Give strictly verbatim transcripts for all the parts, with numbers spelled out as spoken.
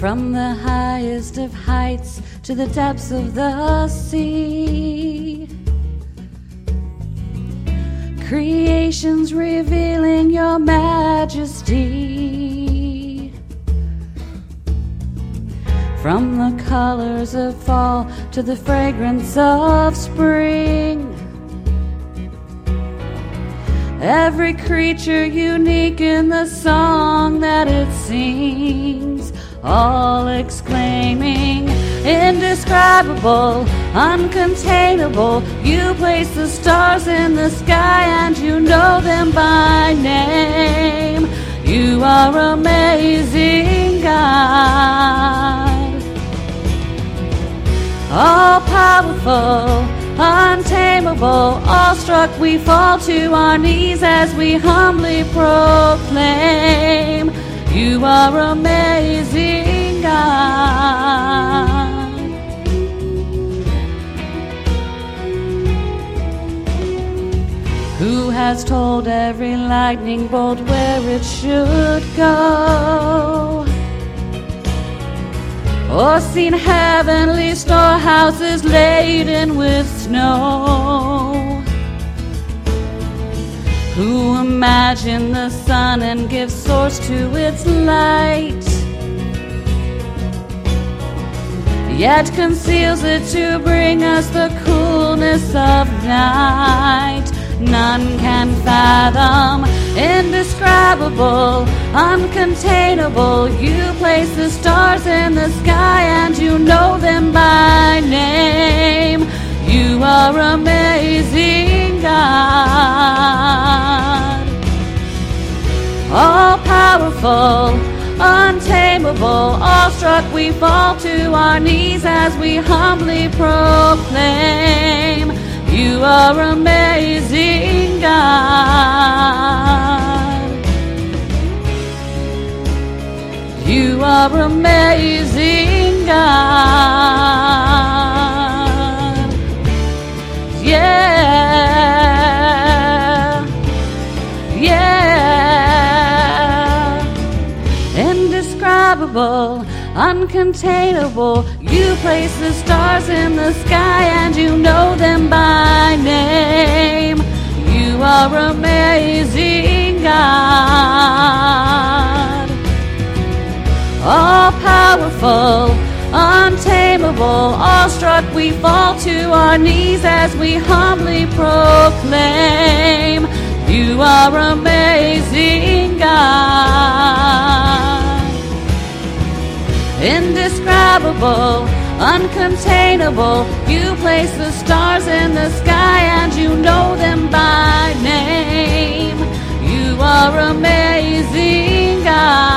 From the highest of heights to the depths of the sea, creation's revealing your majesty. From the colors of fall to the fragrance of spring, every creature unique in the song that it sings, all exclaiming, indescribable, uncontainable. You place the stars in the sky and you know them by name. You are amazing, God, all-powerful, untamable, awestruck we fall to our knees as we humbly proclaim, you are amazing, God. Who has told every lightning bolt where it should go, or seen heavenly storehouses laden with snow? Who imagined the sun and gives source to its light, yet conceals it to bring us the coolness of night? None can fathom, indescribable, uncontainable. You place the stars in the sky and you know them by name. You are amazing, God, all-powerful, untamable, awestruck we fall to our knees as we humbly proclaim, you are amazing, God. You are amazing, God. Yeah, yeah. Indescribable, uncontainable. You place the stars in the sky and you know them by name. You are amazing, God, all-powerful, untamable, awestruck we fall to our knees as we humbly proclaim, you are amazing, God. Indescribable, uncontainable. You place the stars in the sky and you know them by name. You are amazing, God.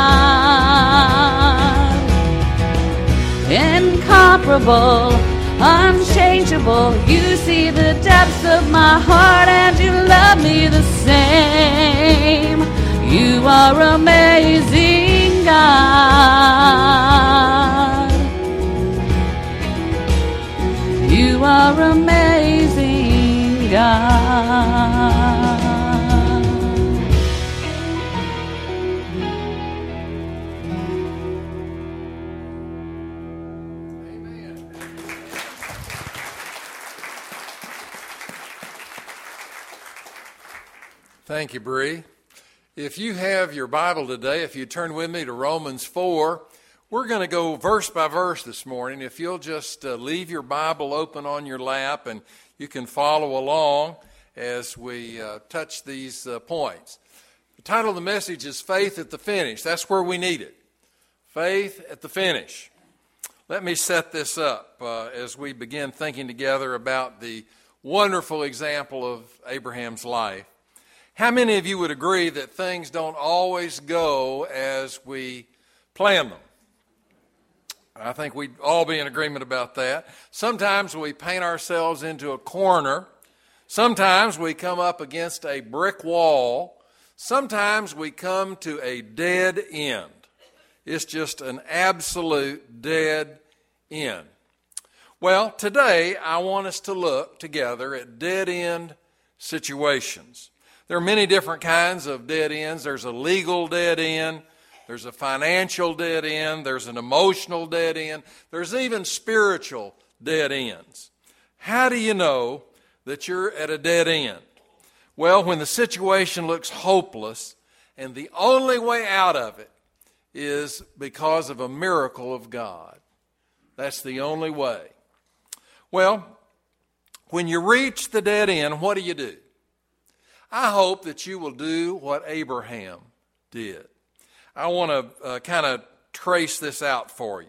Incomparable, unchangeable. You see the depths of my heart and you love me the same. You are amazing, God. You are amazing, God. Amen. Thank you, Bree. If you have your Bible today, if you turn with me to Romans four, we're going to go verse by verse this morning. If you'll just uh, leave your Bible open on your lap and you can follow along as we uh, touch these uh, points. The title of the message is Faith at the Finish. That's where we need it. Faith at the Finish. Let me set this up uh, as we begin thinking together about the wonderful example of Abraham's life. How many of you would agree that things don't always go as we plan them? I think we'd all be in agreement about that. Sometimes we paint ourselves into a corner. Sometimes we come up against a brick wall. Sometimes we come to a dead end. It's just an absolute dead end. Well, today I want us to look together at dead end situations. There are many different kinds of dead ends. There's a legal dead end. There's a financial dead end. There's an emotional dead end. There's even spiritual dead ends. How do you know that you're at a dead end? Well, when the situation looks hopeless and the only way out of it is because of a miracle of God. That's the only way. Well, when you reach the dead end, what do you do? I hope that you will do what Abraham did. I want to uh, kind of trace this out for you.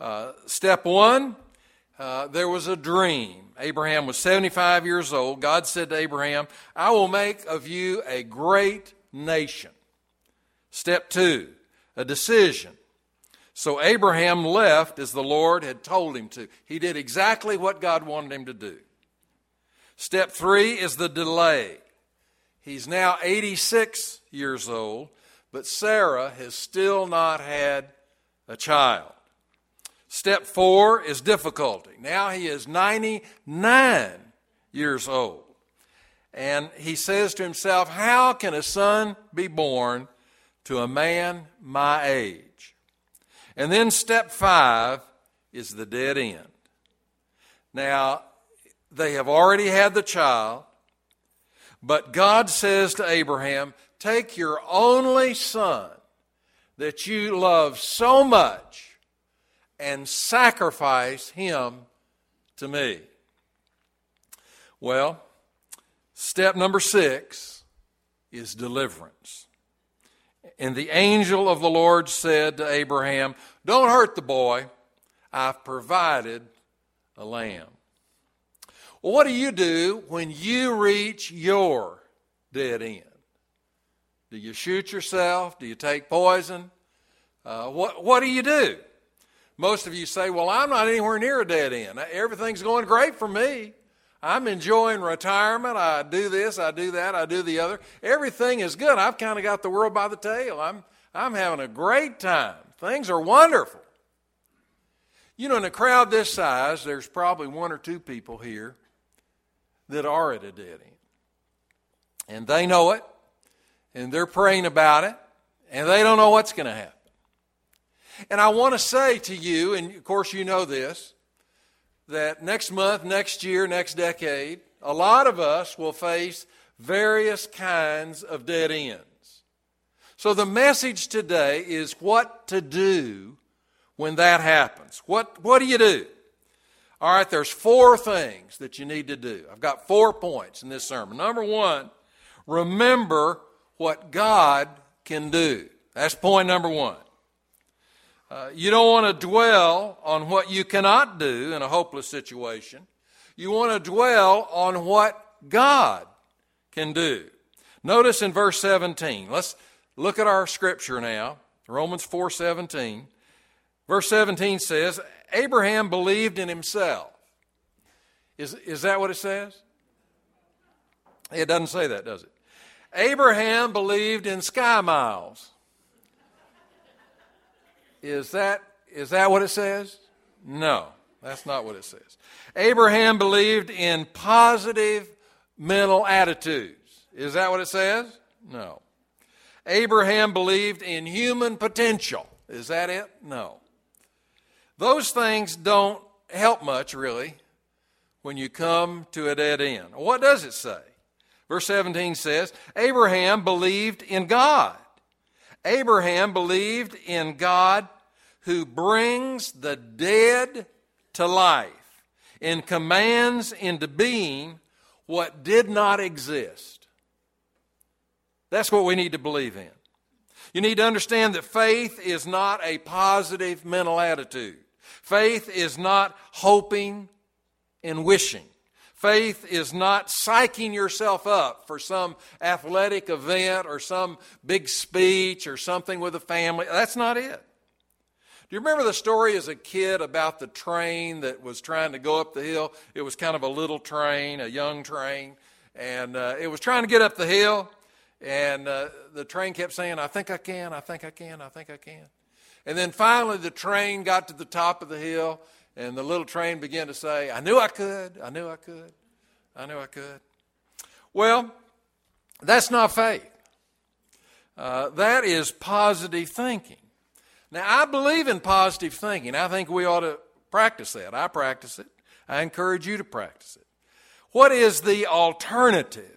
Uh, step one, uh, there was a dream. Abraham was seventy-five years old. God said to Abraham, I will make of you a great nation. Step two, a decision. So Abraham left as the Lord had told him to. He did exactly what God wanted him to do. Step three is the delay. He's now eighty-six years old, but Sarah has still not had a child. Step four is difficulty. Now he is ninety-nine years old. And he says to himself, how can a son be born to a man my age? And then step five is the dead end. Now, they have already had the child, but God says to Abraham, take your only son that you love so much and sacrifice him to me. Well, step number six is deliverance. And the angel of the Lord said to Abraham, don't hurt the boy. I've provided a lamb. Well, what do you do when you reach your dead end? Do you shoot yourself? Do you take poison? Uh, what, what do you do? Most of you say, well, I'm not anywhere near a dead end. Everything's going great for me. I'm enjoying retirement. I do this, I do that, I do the other. Everything is good. I've kind of got the world by the tail. I'm, I'm having a great time. Things are wonderful. You know, in a crowd this size, there's probably one or two people here that are at a dead end. And they know it. And they're praying about it, and they don't know what's going to happen. And I want to say to you, and of course you know this, that next month, next year, next decade, a lot of us will face various kinds of dead ends. So the message today is what to do when that happens. What, what do you do? All right, there's four things that you need to do. I've got four points in this sermon. Number one, remember what God can do. That's point number one. Uh, you don't want to dwell on what you cannot do in a hopeless situation. You want to dwell on what God can do. Notice in verse seventeen. Let's look at our scripture now. Romans four seventeen. Verse seventeen says, Abraham believed in himself. Is, is that what it says? It doesn't say that, does it? Abraham believed in sky miles. Is that, is that what it says? No, that's not what it says. Abraham believed in positive mental attitudes. Is that what it says? No. Abraham believed in human potential. Is that it? No. Those things don't help much, really, when you come to a dead end. What does it say? Verse seventeen says, Abraham believed in God. Abraham believed in God who brings the dead to life and commands into being what did not exist. That's what we need to believe in. You need to understand that faith is not a positive mental attitude. Faith is not hoping and wishing. Faith is not psyching yourself up for some athletic event or some big speech or something with a family. That's not it. Do you remember the story as a kid about the train that was trying to go up the hill? It was kind of a little train, a young train, and uh, it was trying to get up the hill, and uh, the train kept saying, I think I can, I think I can, I think I can. And then finally the train got to the top of the hill, and the little train began to say, I knew I could, I knew I could, I knew I could. Well, that's not faith. Uh, that is positive thinking. Now, I believe in positive thinking. I think we ought to practice that. I practice it. I encourage you to practice it. What is the alternative?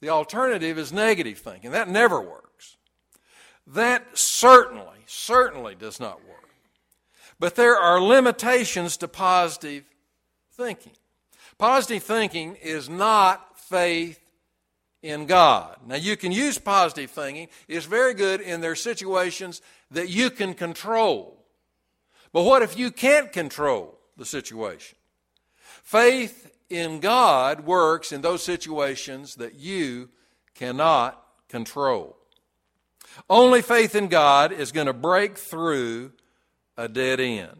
The alternative is negative thinking. That never works. That certainly, certainly does not work. But there are limitations to positive thinking. Positive thinking is not faith in God. Now, you can use positive thinking. It's very good in their situations that you can control. But what if you can't control the situation? Faith in God works in those situations that you cannot control. Only faith in God is going to break through a dead end.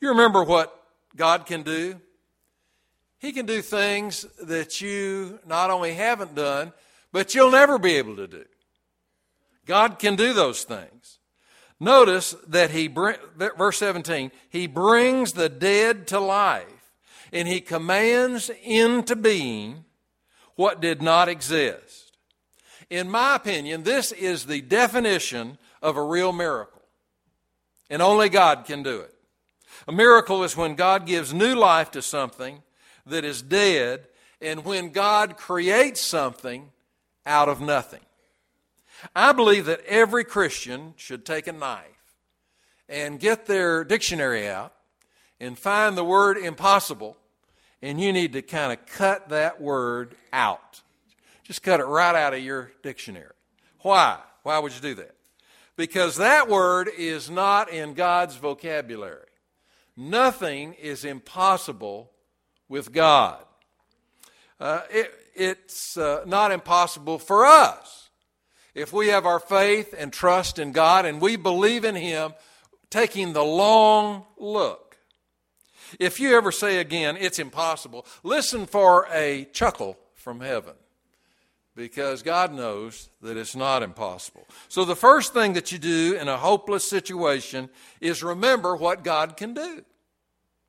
You remember what God can do? He can do things that you not only haven't done, but you'll never be able to do. God can do those things. Notice that he, verse seventeen, he brings the dead to life, and he commands into being what did not exist. In my opinion, this is the definition of a real miracle. And only God can do it. A miracle is when God gives new life to something that is dead, and when God creates something out of nothing. I believe that every Christian should take a knife and get their dictionary out and find the word impossible, and you need to kind of cut that word out. Just cut it right out of your dictionary. Why? Why would you do that? Because that word is not in God's vocabulary. Nothing is impossible with God. Uh, it, it's uh, not impossible for us. If we have our faith and trust in God and we believe in Him, taking the long look. If you ever say again, it's impossible, listen for a chuckle from heaven. Because God knows that it's not impossible. So the first thing that you do in a hopeless situation is remember what God can do.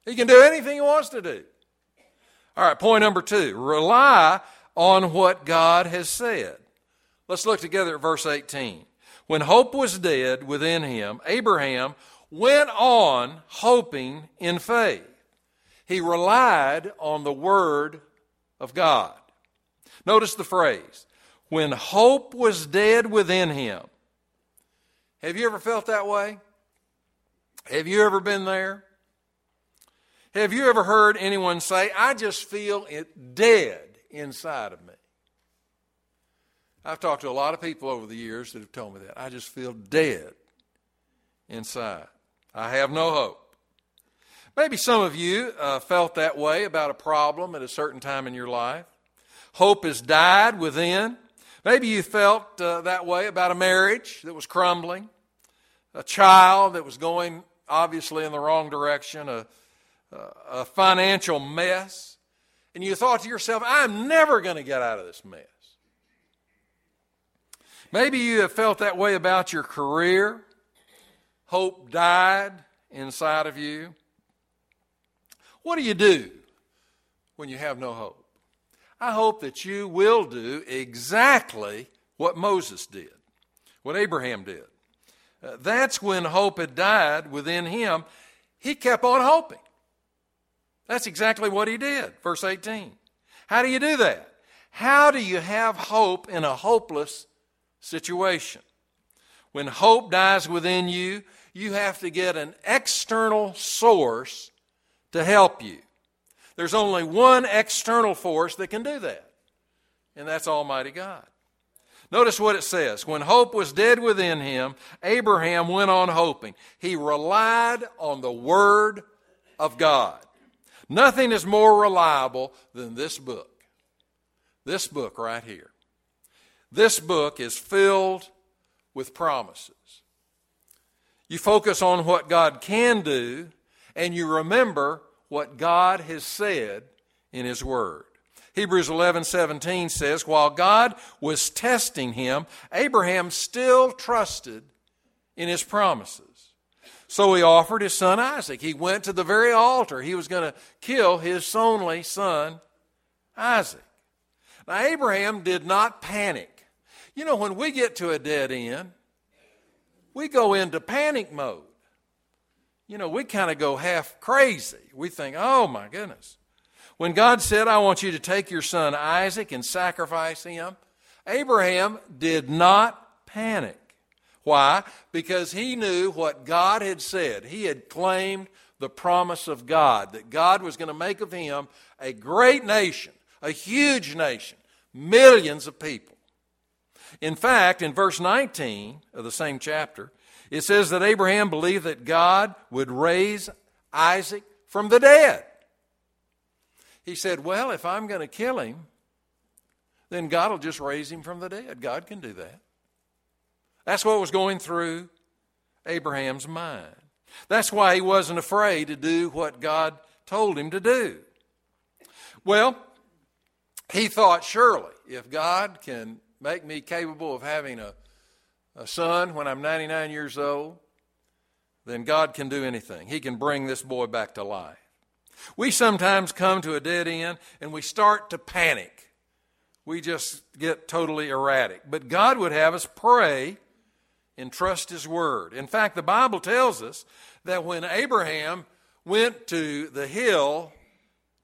He can do anything He wants to do. All right, point number two, rely on what God has said. Let's look together at verse eighteen. When hope was dead within him, Abraham went on hoping in faith. He relied on the word of God. Notice the phrase, when hope was dead within him. Have you ever felt that way? Have you ever been there? Have you ever heard anyone say, I just feel it dead inside of me? I've talked to a lot of people over the years that have told me that. I just feel dead inside. I have no hope. Maybe some of you uh, felt that way about a problem at a certain time in your life. Hope has died within. Maybe you felt uh, that way about a marriage that was crumbling, a child that was going obviously in the wrong direction, a, a financial mess, and you thought to yourself, I'm never going to get out of this mess. Maybe you have felt that way about your career. Hope died inside of you. What do you do when you have no hope? I hope that you will do exactly what Moses did, what Abraham did. Uh, that's when hope had died within him. He kept on hoping. That's exactly what he did, verse eighteen. How do you do that? How do you have hope in a hopeless situation? When hope dies within you, you have to get an external source to help you. There's only one external force that can do that, and that's Almighty God. Notice what it says. When hope was dead within him, Abraham went on hoping. He relied on the Word of God. Nothing is more reliable than this book. This book right here. This book is filled with promises. You focus on what God can do, and you remember what God has said in His Word. Hebrews eleven seventeen says, while God was testing him, Abraham still trusted in His promises. So he offered his son Isaac. He went to the very altar. He was going to kill his only son, Isaac. Now, Abraham did not panic. You know, when we get to a dead end, we go into panic mode. You know, we kind of go half crazy. We think, oh my goodness. When God said, I want you to take your son Isaac and sacrifice him, Abraham did not panic. Why? Because he knew what God had said. He had claimed the promise of God, that God was going to make of him a great nation, a huge nation, millions of people. In fact, in verse nineteen of the same chapter, it says that Abraham believed that God would raise Isaac from the dead. He said, well, if I'm going to kill him, then God will just raise him from the dead. God can do that. That's what was going through Abraham's mind. That's why he wasn't afraid to do what God told him to do. Well, he thought, surely, if God can make me capable of having a, a son when I'm ninety-nine years old, then God can do anything. He can bring this boy back to life. We sometimes come to a dead end and we start to panic. We just get totally erratic. But God would have us pray and trust His Word. In fact, the Bible tells us that when Abraham went to the hill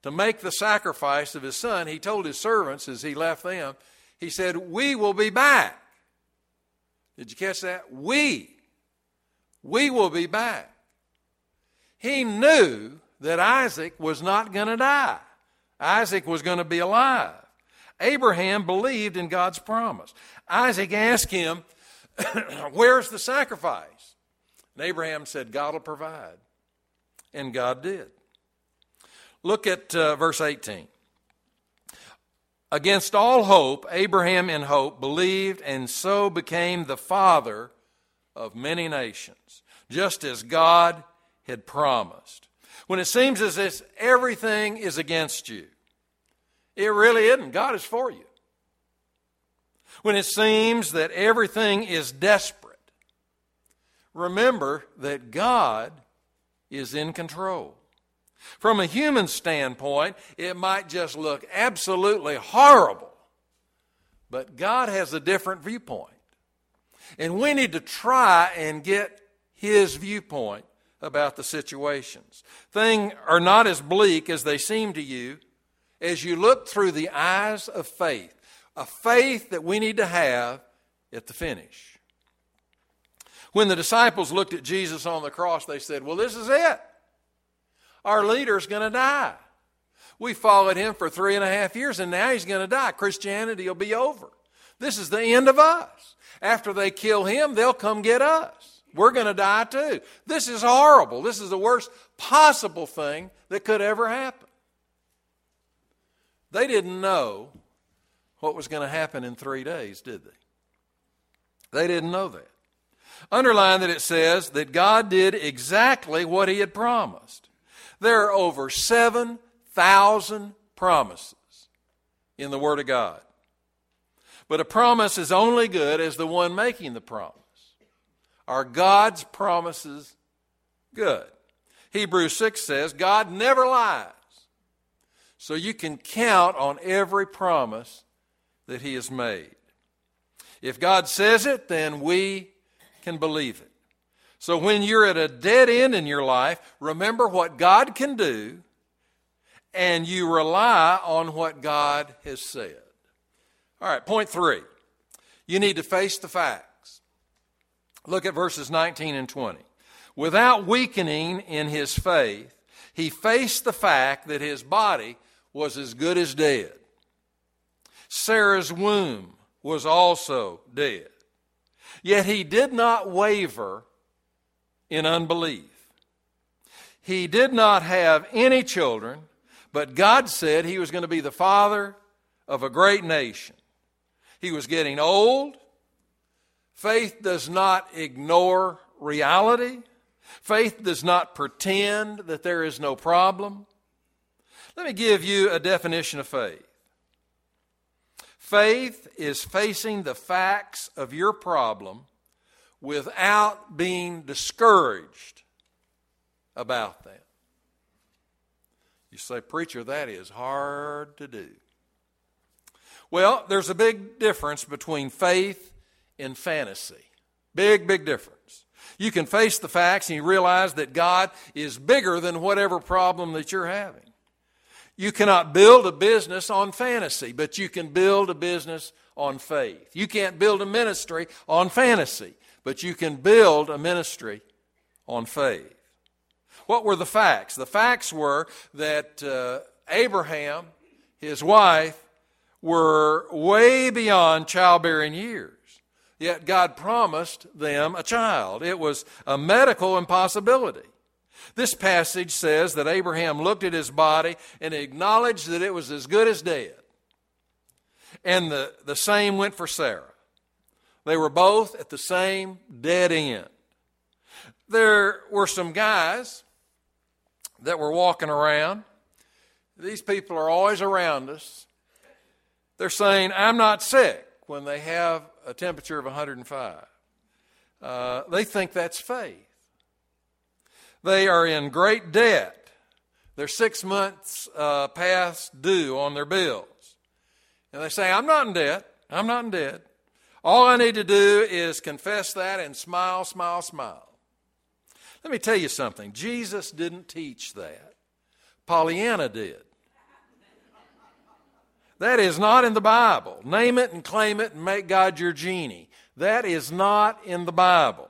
to make the sacrifice of his son, he told his servants as he left them, he said, we will be back. Did you catch that? We. We will be back. He knew that Isaac was not going to die. Isaac was going to be alive. Abraham believed in God's promise. Isaac asked him, where's the sacrifice? And Abraham said, God will provide. And God did. Look at uh, verse eighteen. Against all hope, Abraham in hope believed and so became the father of many nations, just as God had promised. When it seems as if everything is against you, it really isn't. God is for you. When it seems that everything is desperate, remember that God is in control. From a human standpoint, it might just look absolutely horrible, but God has a different viewpoint. And we need to try and get His viewpoint about the situations. Things are not as bleak as they seem to you as you look through the eyes of faith, a faith that we need to have at the finish. When the disciples looked at Jesus on the cross, they said, well, this is it. Our leader's going to die. We followed him for three and a half years, and now he's going to die. Christianity will be over. This is the end of us. After they kill him, they'll come get us. We're going to die too. This is horrible. This is the worst possible thing that could ever happen. They didn't know what was going to happen in three days, did they? They didn't know that. Underline that it says that God did exactly what He had promised. There are over seven thousand promises in the Word of God. But a promise is only good as the one making the promise. Are God's promises good? Hebrews six says, God never lies. So you can count on every promise that He has made. If God says it, then we can believe it. So when you're at a dead end in your life, remember what God can do, and you rely on what God has said. All right, point three. You need to face the fact. Look at verses nineteen and twenty. Without weakening in his faith, he faced the fact that his body was as good as dead. Sarah's womb was also dead. Yet he did not waver in unbelief. He did not have any children, but God said he was going to be the father of a great nation. He was getting old. Faith does not ignore reality. Faith does not pretend that there is no problem. Let me give you a definition of faith. Faith is facing the facts of your problem without being discouraged about them. You say, preacher, that is hard to do. Well, there's a big difference between faith and fantasy. Big, big difference. You can face the facts and you realize that God is bigger than whatever problem that you're having. You cannot build a business on fantasy, but you can build a business on faith. You can't build a ministry on fantasy, but you can build a ministry on faith. What were the facts? The facts were that uh, Abraham, his wife, were way beyond childbearing years. Yet God promised them a child. It was a medical impossibility. This passage says that Abraham looked at his body and acknowledged that it was as good as dead. And the, the same went for Sarah. They were both at the same dead end. There were some guys that were walking around. These people are always around us. They're saying, "I'm not sick," when they have a temperature of one hundred five. Uh, they think that's faith. They are in great debt. They're six months uh, past due on their bills. And they say, "I'm not in debt. I'm not in debt. All I need to do is confess that and smile, smile, smile." Let me tell you something. Jesus didn't teach that. Pollyanna did. That is not in the Bible. Name it and claim it and make God your genie. That is not in the Bible.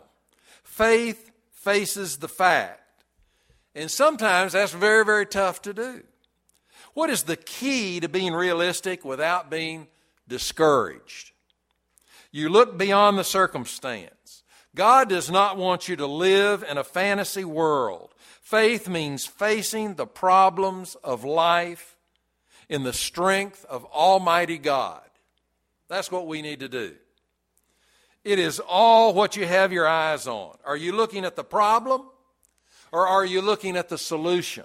Faith faces the fact. And sometimes that's very, very tough to do. What is the key to being realistic without being discouraged? You look beyond the circumstance. God does not want you to live in a fantasy world. Faith means facing the problems of life in the strength of Almighty God. That's what we need to do. It is all what you have your eyes on. Are you looking at the problem, or are you looking at the solution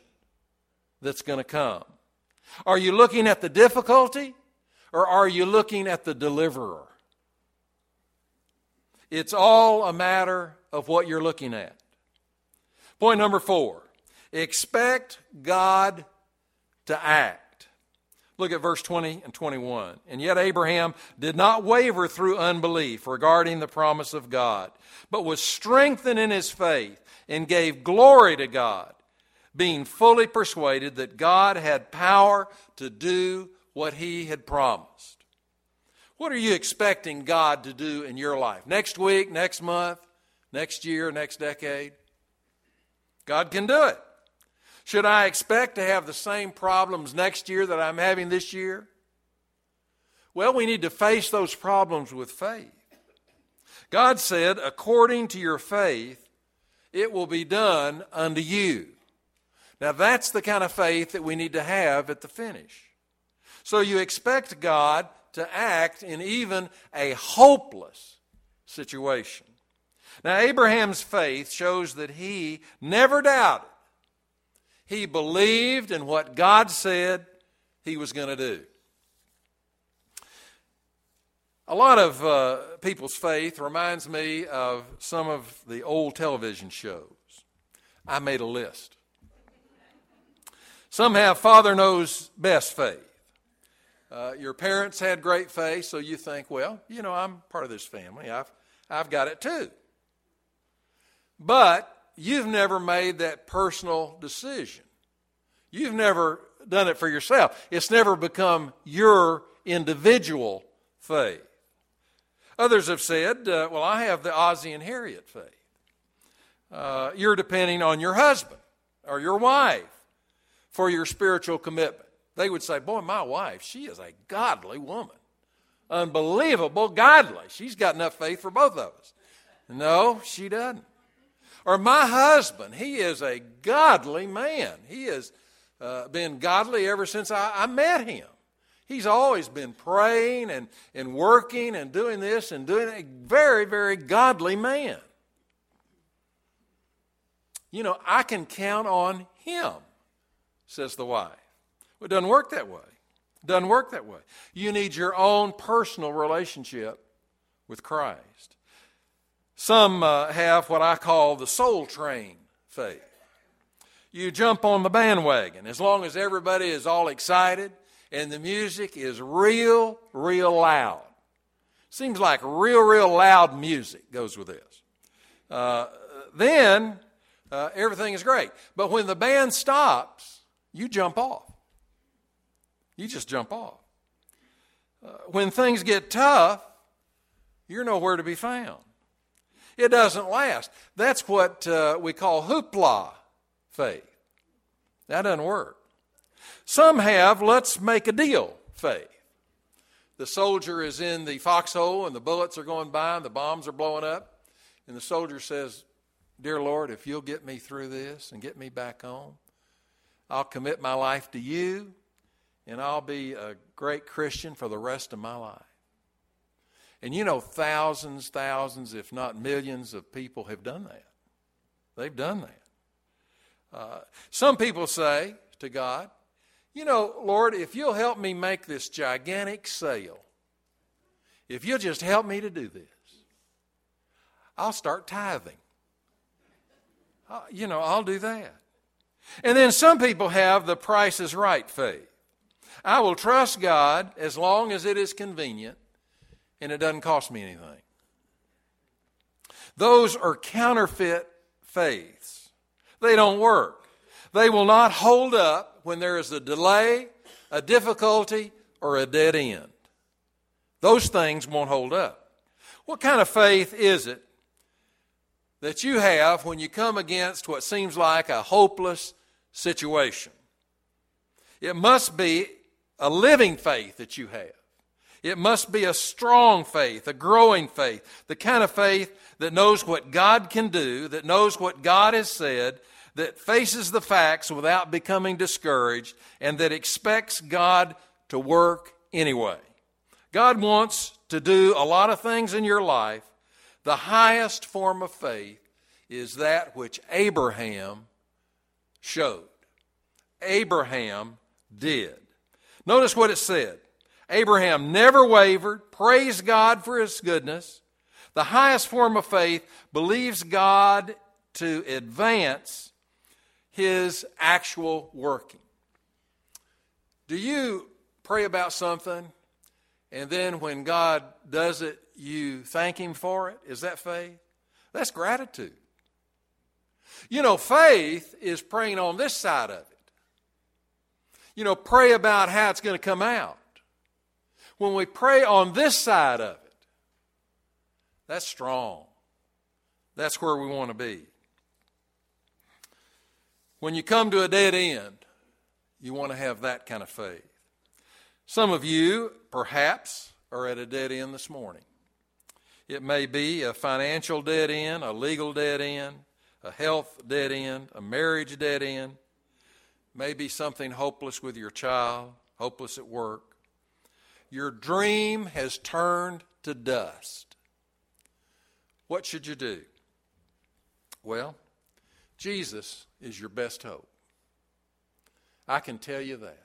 that's going to come? Are you looking at the difficulty, or are you looking at the deliverer? It's all a matter of what you're looking at. Point number four, expect God to act. Look at verse twenty and twenty-one. "And yet Abraham did not waver through unbelief regarding the promise of God, but was strengthened in his faith and gave glory to God, being fully persuaded that God had power to do what he had promised." What are you expecting God to do in your life? Next week, next month, next year, next decade? God can do it. Should I expect to have the same problems next year that I'm having this year? Well, we need to face those problems with faith. God said, "According to your faith, it will be done unto you." Now, that's the kind of faith that we need to have at the finish. So you expect God to act in even a hopeless situation. Now, Abraham's faith shows that he never doubted. He believed in what God said he was going to do. A lot of uh, people's faith reminds me of some of the old television shows. I made a list. Some have Father Knows Best faith. Uh, your parents had great faith, so you think, well, you know, I'm part of this family. I've, I've got it too. But you've never made that personal decision. You've never done it for yourself. It's never become your individual faith. Others have said, uh, well, I have the Ozzie and Harriet faith. Uh, you're depending on your husband or your wife for your spiritual commitment. They would say, "Boy, my wife, she is a godly woman. Unbelievable godly. She's got enough faith for both of us." No, she doesn't. Or, "My husband, he is a godly man. He has uh, been godly ever since I, I met him. He's always been praying and, and working and doing this and doing that. Very, very godly man. You know, I can count on him," says the wife. Well, it doesn't work that way. It doesn't work that way. You need your own personal relationship with Christ. Some uh, have what I call the soul train faith. You jump on the bandwagon. As long as everybody is all excited, and the music is real, real loud. Seems like real, real loud music goes with this. Uh, then uh, everything is great. But when the band stops, you jump off. You just jump off. Uh, when things get tough, you're nowhere to be found. It doesn't last. That's what uh, we call hoopla faith. That doesn't work. Some have let's make a deal faith. The soldier is in the foxhole and the bullets are going by and the bombs are blowing up. And the soldier says, "Dear Lord, if you'll get me through this and get me back home, I'll commit my life to you and I'll be a great Christian for the rest of my life." And you know, thousands, thousands, if not millions of people have done that. They've done that. Uh, some people say to God, "You know, Lord, if you'll help me make this gigantic sale, if you'll just help me to do this, I'll start tithing. Uh, you know, I'll do that." And then some people have the Price is Right faith. I will trust God as long as it is convenient and it doesn't cost me anything. Those are counterfeit faiths. They don't work. They will not hold up when there is a delay, a difficulty, or a dead end. Those things won't hold up. What kind of faith is it that you have when you come against what seems like a hopeless situation? It must be a living faith that you have. It must be a strong faith, a growing faith, the kind of faith that knows what God can do, that knows what God has said, that faces the facts without becoming discouraged, and that expects God to work anyway. God wants to do a lot of things in your life. The highest form of faith is that which Abraham showed. Abraham did. Notice what it said. Abraham never wavered, praised God for his goodness. The highest form of faith believes God to advance his actual working. Do you pray about something and then when God does it, you thank him for it? Is that faith? That's gratitude. You know, faith is praying on this side of it. You know, pray about how it's going to come out. When we pray on this side of it, that's strong. That's where we want to be. When you come to a dead end, you want to have that kind of faith. Some of you, perhaps, are at a dead end this morning. It may be a financial dead end, a legal dead end, a health dead end, a marriage dead end, maybe something hopeless with your child, hopeless at work. Your dream has turned to dust. What should you do? Well, Jesus is your best hope. I can tell you that.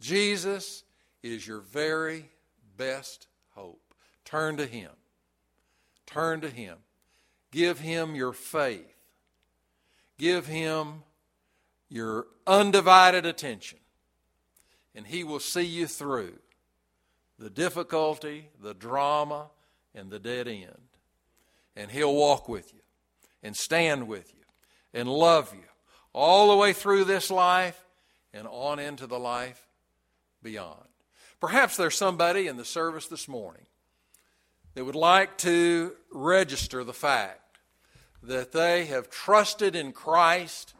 Jesus is your very best hope. Turn to him. Turn to him. Give him your faith. Give him your undivided attention. And he will see you through the difficulty, the drama, and the dead end. And he'll walk with you and stand with you and love you all the way through this life and on into the life beyond. Perhaps there's somebody in the service this morning that would like to register the fact that they have trusted in Christ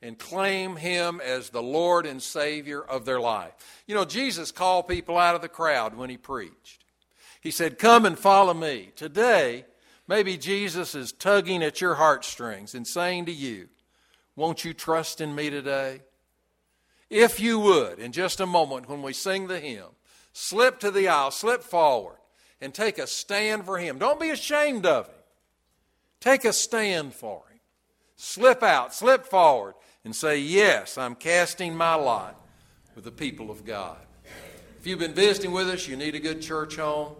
and claim him as the Lord and Savior of their life. You know, Jesus called people out of the crowd when he preached. He said, "Come and follow me." Today, maybe Jesus is tugging at your heartstrings and saying to you, "Won't you trust in me today?" If you would, in just a moment when we sing the hymn, slip to the aisle, slip forward, and take a stand for him. Don't be ashamed of him. Take a stand for him. Slip out, slip forward, and say, "Yes, I'm casting my lot with the people of God." If you've been visiting with us, you need a good church home,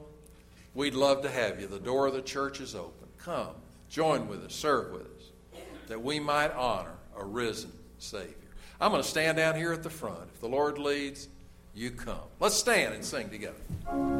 we'd love to have you. The door of the church is open. Come, join with us, serve with us, that we might honor a risen Savior. I'm going to stand down here at the front. If the Lord leads, you come. Let's stand and sing together.